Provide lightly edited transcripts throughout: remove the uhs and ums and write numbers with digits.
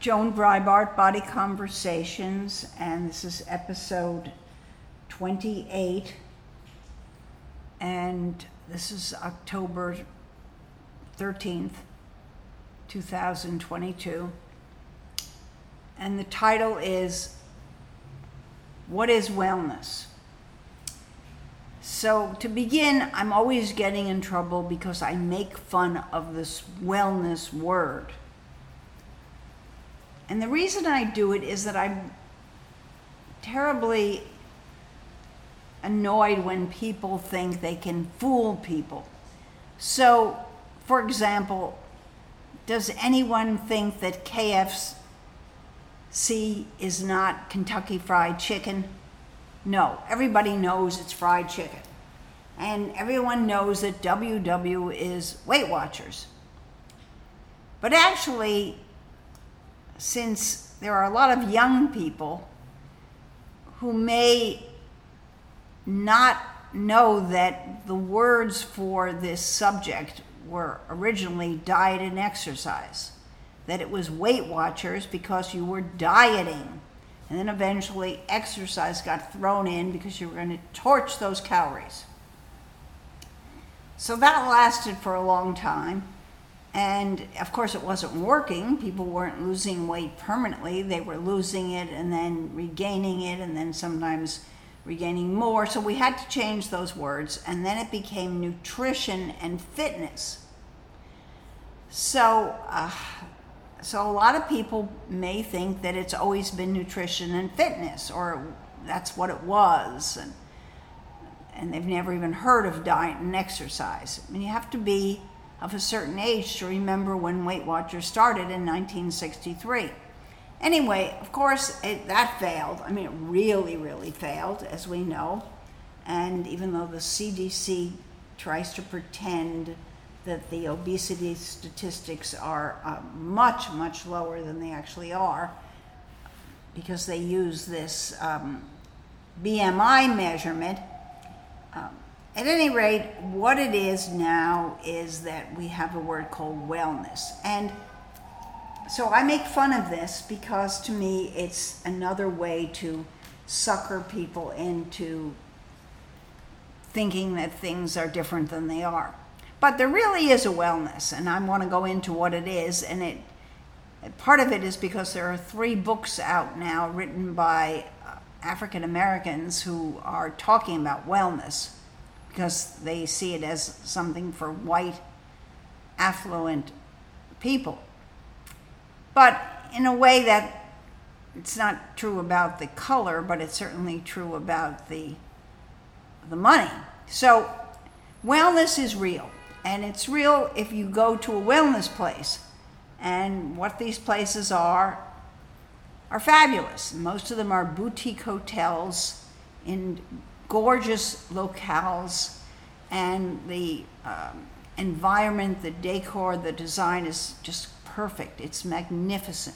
Joan Breitbart, Body Conversations, and this is episode 28, and this is October 13th, 2022, and the title is, What is Wellness? So to begin, I'm always getting in trouble because I make fun of this wellness word. And the reason I do it is that I'm terribly annoyed when people think they can fool people. So, for example, does anyone think that KFC is not Kentucky Fried Chicken? No, everybody knows it's fried chicken. And everyone knows that WW is Weight Watchers. But actually, since there are a lot of young people who may not know that the words for this subject were originally diet and exercise, that it was Weight Watchers because you were dieting, and then eventually exercise got thrown in because you were going to torch those calories. So that lasted for a long time. And of course it wasn't working. People weren't losing weight permanently. They were losing it and then regaining it and then sometimes regaining more. So we had to change those words, and then it became nutrition and fitness. So a lot of people may think that it's always been nutrition and fitness, or that's what it was, and they've never even heard of diet and exercise. I mean, you have to be of a certain age to remember when Weight Watchers started in 1963. Anyway, of course, that failed. I mean, it really, really failed, as we know. And even though the CDC tries to pretend that the obesity statistics are much, much lower than they actually are, because they use this BMI measurement, at any rate, what it is now is that we have a word called wellness. And so I make fun of this because to me it's another way to sucker people into thinking that things are different than they are. But there really is a wellness, and I want to go into what it is. And part of it is because there are 3 books out now written by African Americans who are talking about wellness, because they see it as something for white, affluent people. But in a way that it's not true about the color, but it's certainly true about the money. So wellness is real, and it's real if you go to a wellness place. And what these places are fabulous. Most of them are boutique hotels in gorgeous locales, and the environment, the decor, the design is just perfect. It's magnificent.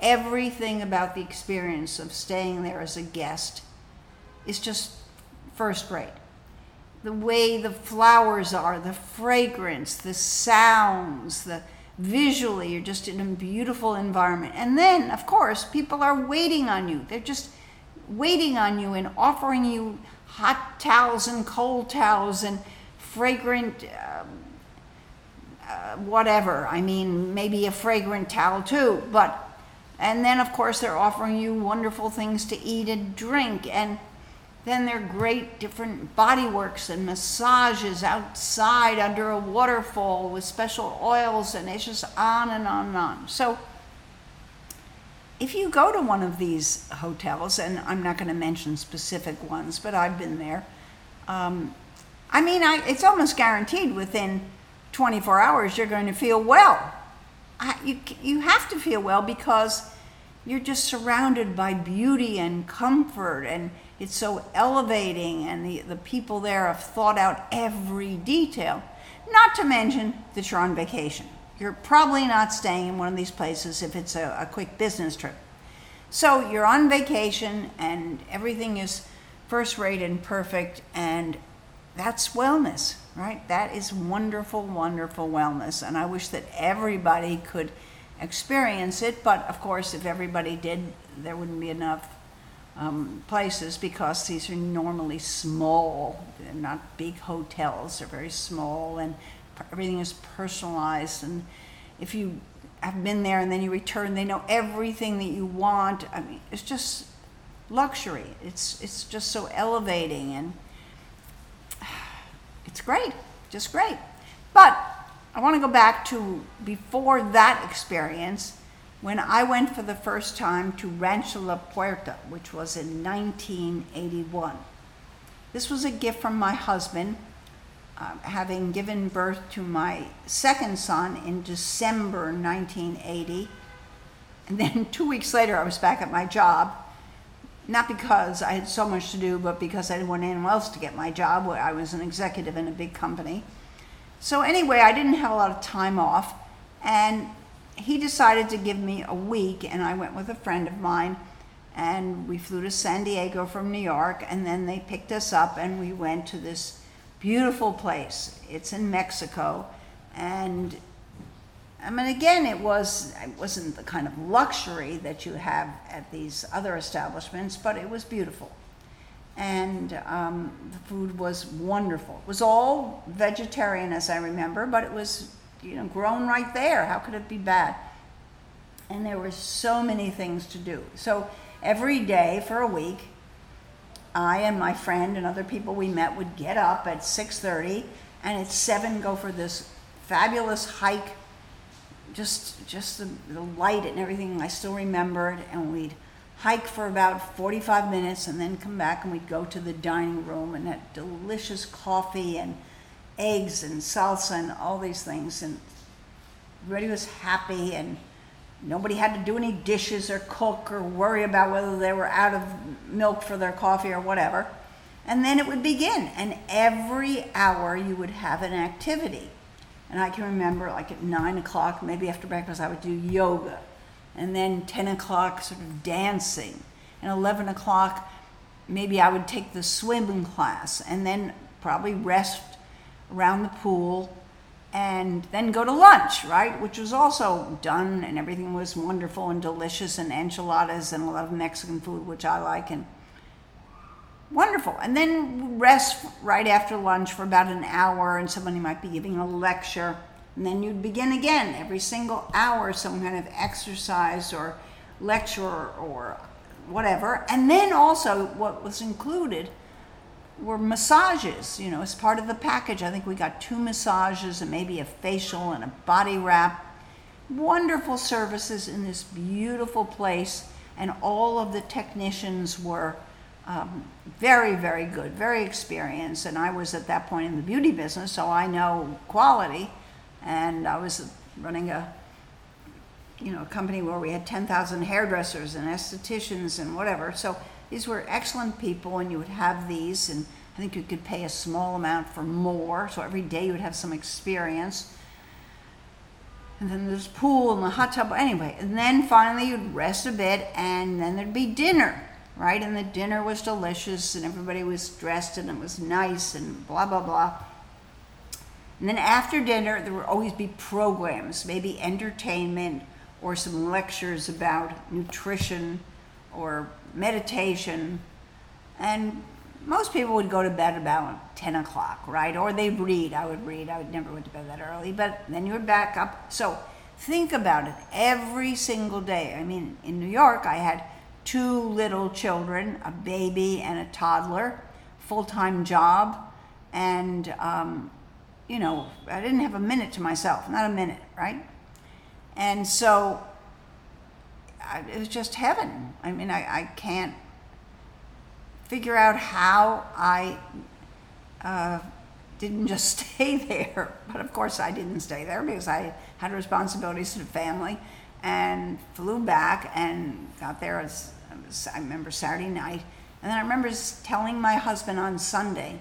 Everything about the experience of staying there as a guest is just first rate. The way the flowers are, the fragrance, the sounds, the visually, you're just in a beautiful environment. And then, of course, people are waiting on you. They're just waiting on you and offering you hot towels and cold towels and fragrant whatever. I mean, maybe a fragrant towel too, and then of course they're offering you wonderful things to eat and drink, and then there are great different body works and massages outside under a waterfall with special oils, and it's just on and on and on. So if you go to one of these hotels, and I'm not going to mention specific ones, but I've been there, it's almost guaranteed within 24 hours you're going to feel well. You have to feel well because you're just surrounded by beauty and comfort, and it's so elevating, and the people there have thought out every detail, not to mention that you're on vacation. You're probably not staying in one of these places if it's a quick business trip. So you're on vacation and everything is first rate and perfect, and that's wellness, right? That is wonderful, wonderful wellness. And I wish that everybody could experience it, but of course if everybody did, there wouldn't be enough places, because these are normally small, they're not big hotels, they're very small, and everything is personalized. And if you have been there and then you return, they know everything that you want. I mean, it's just luxury. It's just so elevating, and it's great, just great. But I want to go back to before that experience, when I went for the first time to Rancho La Puerta, which was in 1981. This was a gift from my husband, having given birth to my second son in December 1980. And then 2 weeks later, I was back at my job, not because I had so much to do, but because I didn't want anyone else to get my job. I was an executive in a big company. So anyway, I didn't have a lot of time off, and he decided to give me a week, and I went with a friend of mine, and we flew to San Diego from New York, and then they picked us up and we went to this beautiful place. It's in Mexico, and I mean, again, it wasn't the kind of luxury that you have at these other establishments, but it was beautiful. And the food was wonderful. It was all vegetarian, as I remember, but it was, you know, grown right there. How could it be bad? And there were so many things to do. So every day for a week, I and my friend and other people we met would get up at 6:30, and at 7 go for this fabulous hike. Just the light and everything, I still remember it. And we'd hike for about 45 minutes and then come back, and we'd go to the dining room and had delicious coffee and eggs and salsa and all these things, and everybody was happy, and nobody had to do any dishes or cook or worry about whether they were out of milk for their coffee or whatever. And then it would begin, and every hour you would have an activity. And I can remember, like at 9 o'clock, maybe after breakfast, I would do yoga, and then 10 o'clock sort of dancing, and 11 o'clock maybe I would take the swimming class, and then probably rest around the pool, and then go to lunch, right, which was also done, and everything was wonderful and delicious, and enchiladas and a lot of Mexican food, which I like, and wonderful. And then rest right after lunch for about an hour, and somebody might be giving a lecture. And then you'd begin again. Every single hour, some kind of exercise or lecture or whatever. And then also what was included were massages, you know, as part of the package. I think we got 2 massages and maybe a facial and a body wrap. Wonderful services in this beautiful place. And all of the technicians were very, very good, very experienced. And I was at that point in the beauty business, so I know quality. And I was running a company where we had 10,000 hairdressers and estheticians and whatever. So these were excellent people, and you would have these, and I think you could pay a small amount for more. So every day you would have some experience. And then there's pool and the hot tub. Anyway, and then finally you'd rest a bit, and then there'd be dinner, right? And the dinner was delicious, and everybody was dressed, and it was nice, and blah, blah, blah. And then after dinner, there would always be programs, maybe entertainment or some lectures about nutrition or meditation. And most people would go to bed about 10 o'clock, right? Or they'd read. I would read. I never went to bed that early, but then you were back up. So think about it, every single day. I mean, in New York, I had 2 little children, a baby and a toddler, full-time job, and you know, I didn't have a minute to myself, not a minute, right? And so it was just heaven. I mean, I can't figure out how I didn't just stay there. But of course I didn't stay there, because I had responsibilities to the family, and flew back and got there, I remember Saturday night. And then I remember telling my husband on Sunday,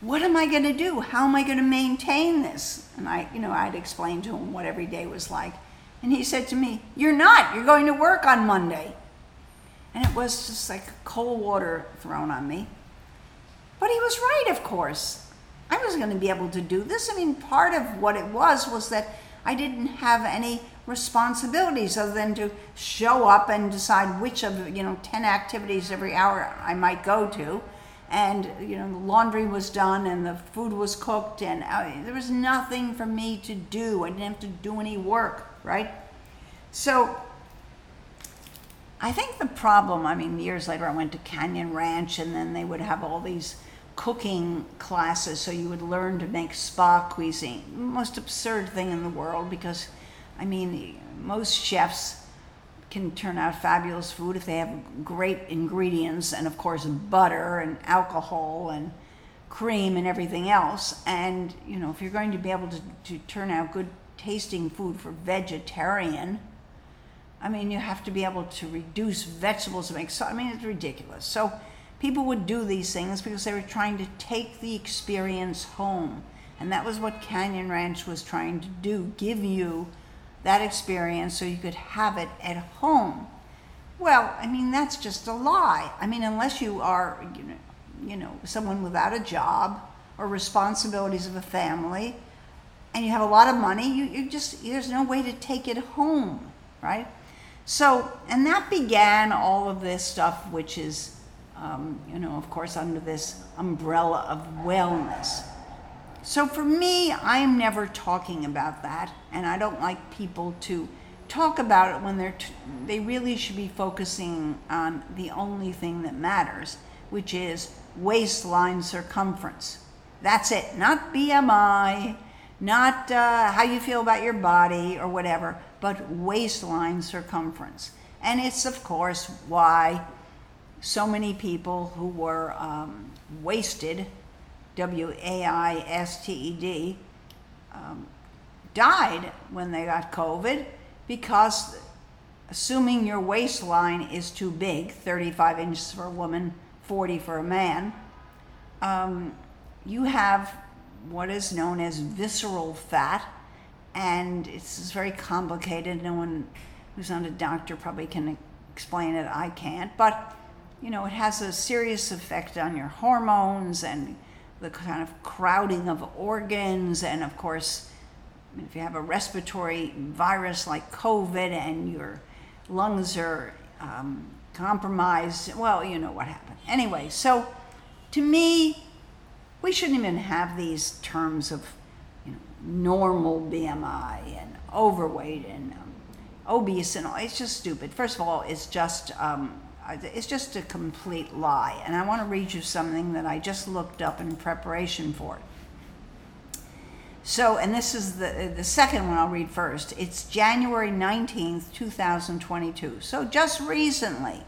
what am I going to do? How am I going to maintain this? And I'd explained to him what every day was like. And he said to me, you're not. You're going to work on Monday. And it was just like cold water thrown on me. But he was right, of course. I was going to be able to do this. I mean, part of what it was that I didn't have any responsibilities other than to show up and decide which of the 10 activities every hour I might go to. And the laundry was done and the food was cooked, and there was nothing for me to do. I didn't have to do any work, right? So I think the problem, years later I went to Canyon Ranch, and then they would have all these cooking classes, so you would learn to make spa cuisine. Most absurd thing in the world, because most chefs can turn out fabulous food if they have great ingredients, and of course butter and alcohol and cream and everything else. And if you're going to be able to turn out good tasting food for vegetarian, you have to be able to reduce vegetables to make sauce. It's ridiculous. So people would do these things because they were trying to take the experience home. And that was what Canyon Ranch was trying to do, give you that experience so you could have it at home. Well, that's just a lie. Unless you are, someone without a job or responsibilities of a family, and you have a lot of money, there's no way to take it home, right? So, and that began all of this stuff, which is, of course, under this umbrella of wellness. So for me, I'm never talking about that, and I don't like people to talk about it when they really should be focusing on the only thing that matters, which is waistline circumference. That's it. Not BMI, not how you feel about your body or whatever, but waistline circumference. And it's, of course, why so many people who were wasted, W-A-I-S-T-E-D, died when they got COVID, because assuming your waistline is too big, 35 inches for a woman, 40 for a man, you have what is known as visceral fat, and it's very complicated. No one who's not a doctor probably can explain it. I can't, but it has a serious effect on your hormones and the kind of crowding of organs. And of course, if you have a respiratory virus like COVID and your lungs are compromised, well, you know what happened. Anyway, so to me, we shouldn't even have these terms of normal BMI and overweight and obese and all. It's just stupid. First of all, it's just a complete lie. And I want to read you something that I just looked up in preparation for it. So, and this is the second one I'll read first. It's January 19th, 2022. So just recently,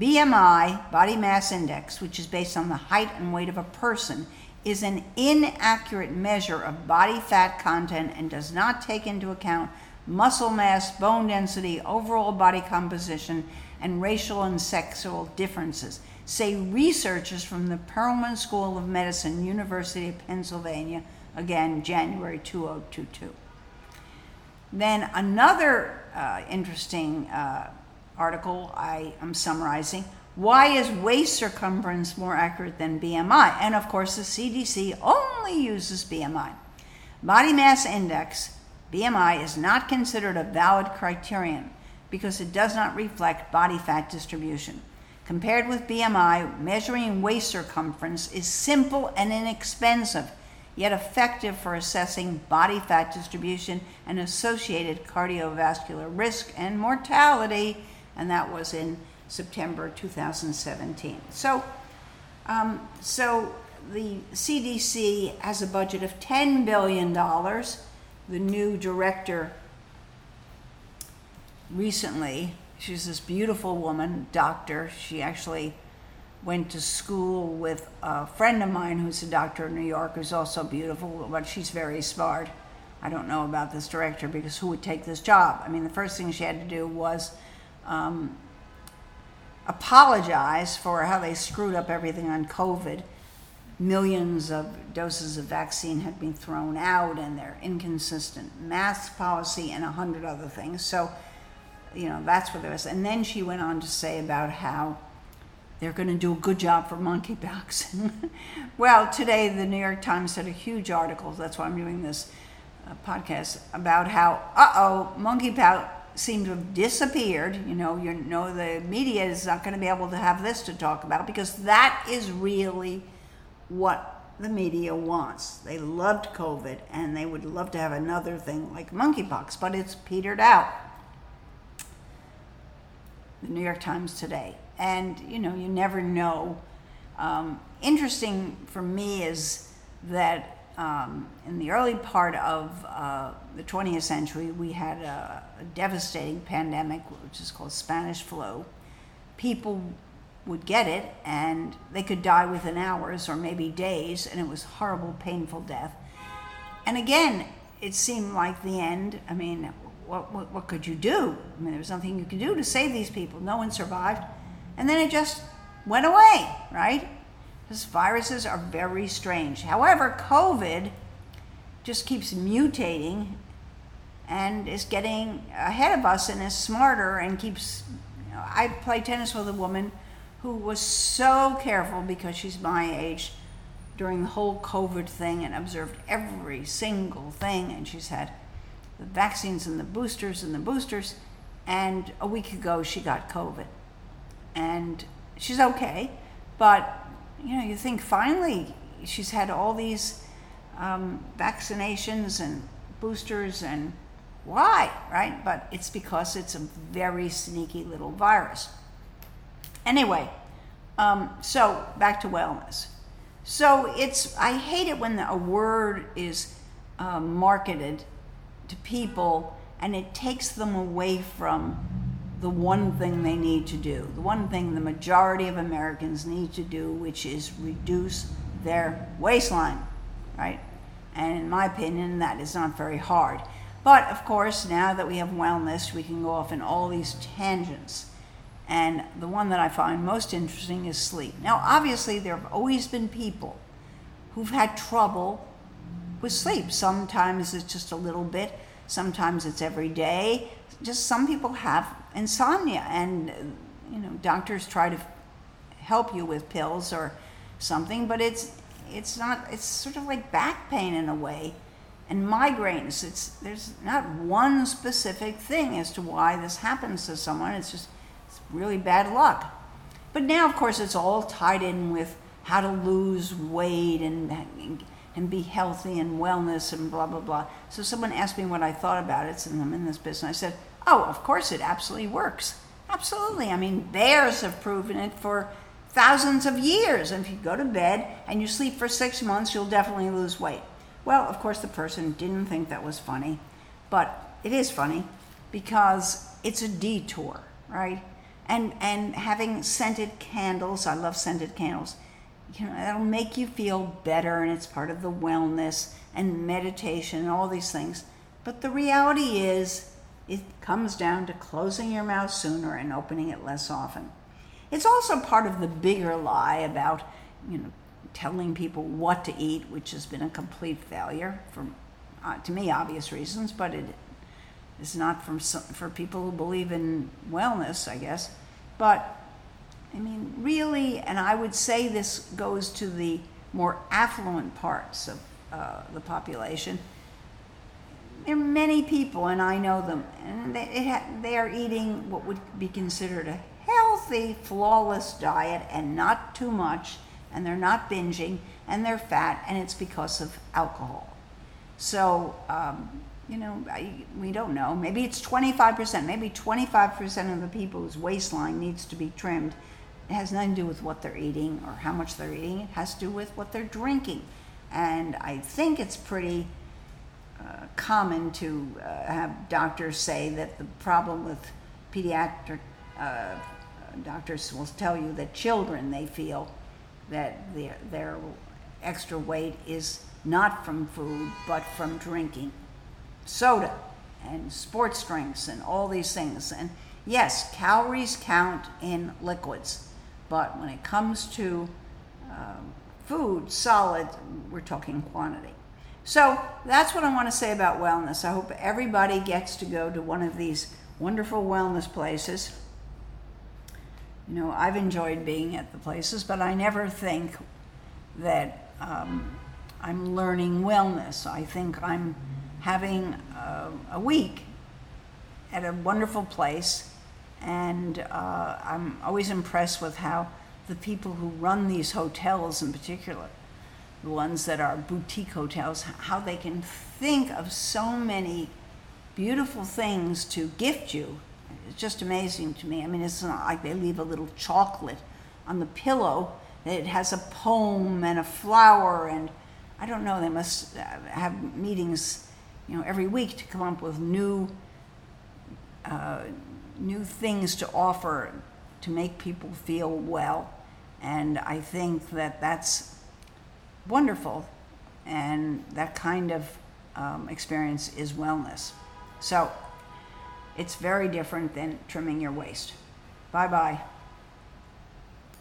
BMI, body mass index, which is based on the height and weight of a person, is an inaccurate measure of body fat content and does not take into account muscle mass, bone density, overall body composition, and racial and sexual differences, say researchers from the Perelman School of Medicine, University of Pennsylvania, again, January 2022. Then another interesting article I am summarizing, why is waist circumference more accurate than BMI? And of course, the CDC only uses BMI. Body mass index, BMI, is not considered a valid criterion because it does not reflect body fat distribution. Compared with BMI, measuring waist circumference is simple and inexpensive, yet effective for assessing body fat distribution and associated cardiovascular risk and mortality. And that was in September 2017. So the CDC has a budget of $10 billion. The new director recently, she's this beautiful woman, doctor. She actually went to school with a friend of mine who's a doctor in New York, who's also beautiful, but she's very smart. I don't know about this director, because who would take this job? The first thing she had to do was apologize for how they screwed up everything on COVID. Millions of doses of vaccine had been thrown out, and their inconsistent mask policy and 100 other things. So, that's what it was. And then she went on to say about how they're going to do a good job for monkeypox. Well, today the New York Times had a huge article. That's why I'm doing this podcast about how, monkey pout seemed to have disappeared. You know, the media is not going to be able to have this to talk about, because that is really what the media wants. They loved COVID, and they would love to have another thing like monkeypox, but it's petered out. The New York Times today. And, you know, you never know. Interesting for me is that in the early part of the 20th century, we had a devastating pandemic, which is called Spanish flu. People would get it, and they could die within hours or maybe days, and it was horrible, painful death. And again, it seemed like the end. I mean, what could you do? I mean, there was nothing you could do to save these people. No one survived. And then it just went away, right? Because viruses are very strange. However, COVID just keeps mutating and is getting ahead of us and is smarter and keeps, you know, I play tennis with a woman who was so careful, because she's my age, during the whole COVID thing, and observed every single thing. And she's had the vaccines and the boosters and the boosters. And a week ago, she got COVID. And she's okay, but you know, you think finally she's had all these vaccinations and boosters, and why, right? But it's because it's a very sneaky little virus. Anyway, so back to wellness. So I hate it when a word is marketed to people and it takes them away from the one thing they need to do, the one thing the majority of Americans need to do, which is reduce their waistline, right? And in my opinion, that is not very hard. But of course, now that we have wellness, we can go off in all these tangents. And the one that I find most interesting is sleep. Now, obviously, there have always been people who've had trouble with sleep. Sometimes it's just a little bit, sometimes it's every day. Just some people have insomnia, and you know, doctors try to help you with pills or something, but it's sort of like back pain in a way, and migraines. There's not one specific thing as to why this happens to someone. It's really bad luck. But now, of course, it's all tied in with how to lose weight and be healthy and wellness and blah, blah, blah. So someone asked me what I thought about it, since I'm in this business. I said, oh, of course it absolutely works. Absolutely. I mean, bears have proven it for thousands of years. And if you go to bed and you sleep for 6 months, you'll definitely lose weight. Well, of course, the person didn't think that was funny, but it is funny because it's a detour, right? And having scented candles, I love scented candles, you know, that'll make you feel better, and it's part of the wellness and meditation and all these things. But the reality is, it comes down to closing your mouth sooner and opening it less often. It's also part of the bigger lie about, you know, telling people what to eat, which has been a complete failure for, to me, obvious reasons. But it is not for people who believe in wellness, I guess. But I mean, really, and I would say this goes to the more affluent parts of the population. There are many people, and I know them, and they are eating what would be considered a healthy, flawless diet, and not too much, and they're not binging, and they're fat, and it's because of alcohol. So, you know, we don't know. Maybe it's 25%. Maybe 25% of the people whose waistline needs to be trimmed. It has nothing to do with what they're eating or how much they're eating. It has to do with what they're drinking. And I think it's pretty common to have doctors say that the problem with pediatric doctors will tell you that children, they feel that their extra weight is not from food but from drinking soda and sports drinks and all these things. And yes, calories count in liquids, but when it comes to food, solid, we're talking quantity. So that's what I want to say about wellness. I hope everybody gets to go to one of these wonderful wellness places. You know, I've enjoyed being at the places, but I never think that I'm learning wellness. I think I'm having a week at a wonderful place, and I'm always impressed with how the people who run these hotels in particular, the ones that are boutique hotels, how they can think of so many beautiful things to gift you. It's just amazing to me. I mean, it's not like they leave a little chocolate on the pillow. It has a poem and a flower, and I don't know, they must have meetings, you know, every week to come up with new things to offer to make people feel well. And I think that that's wonderful, and that kind of experience is wellness. So it's very different than trimming your waist. Bye-bye.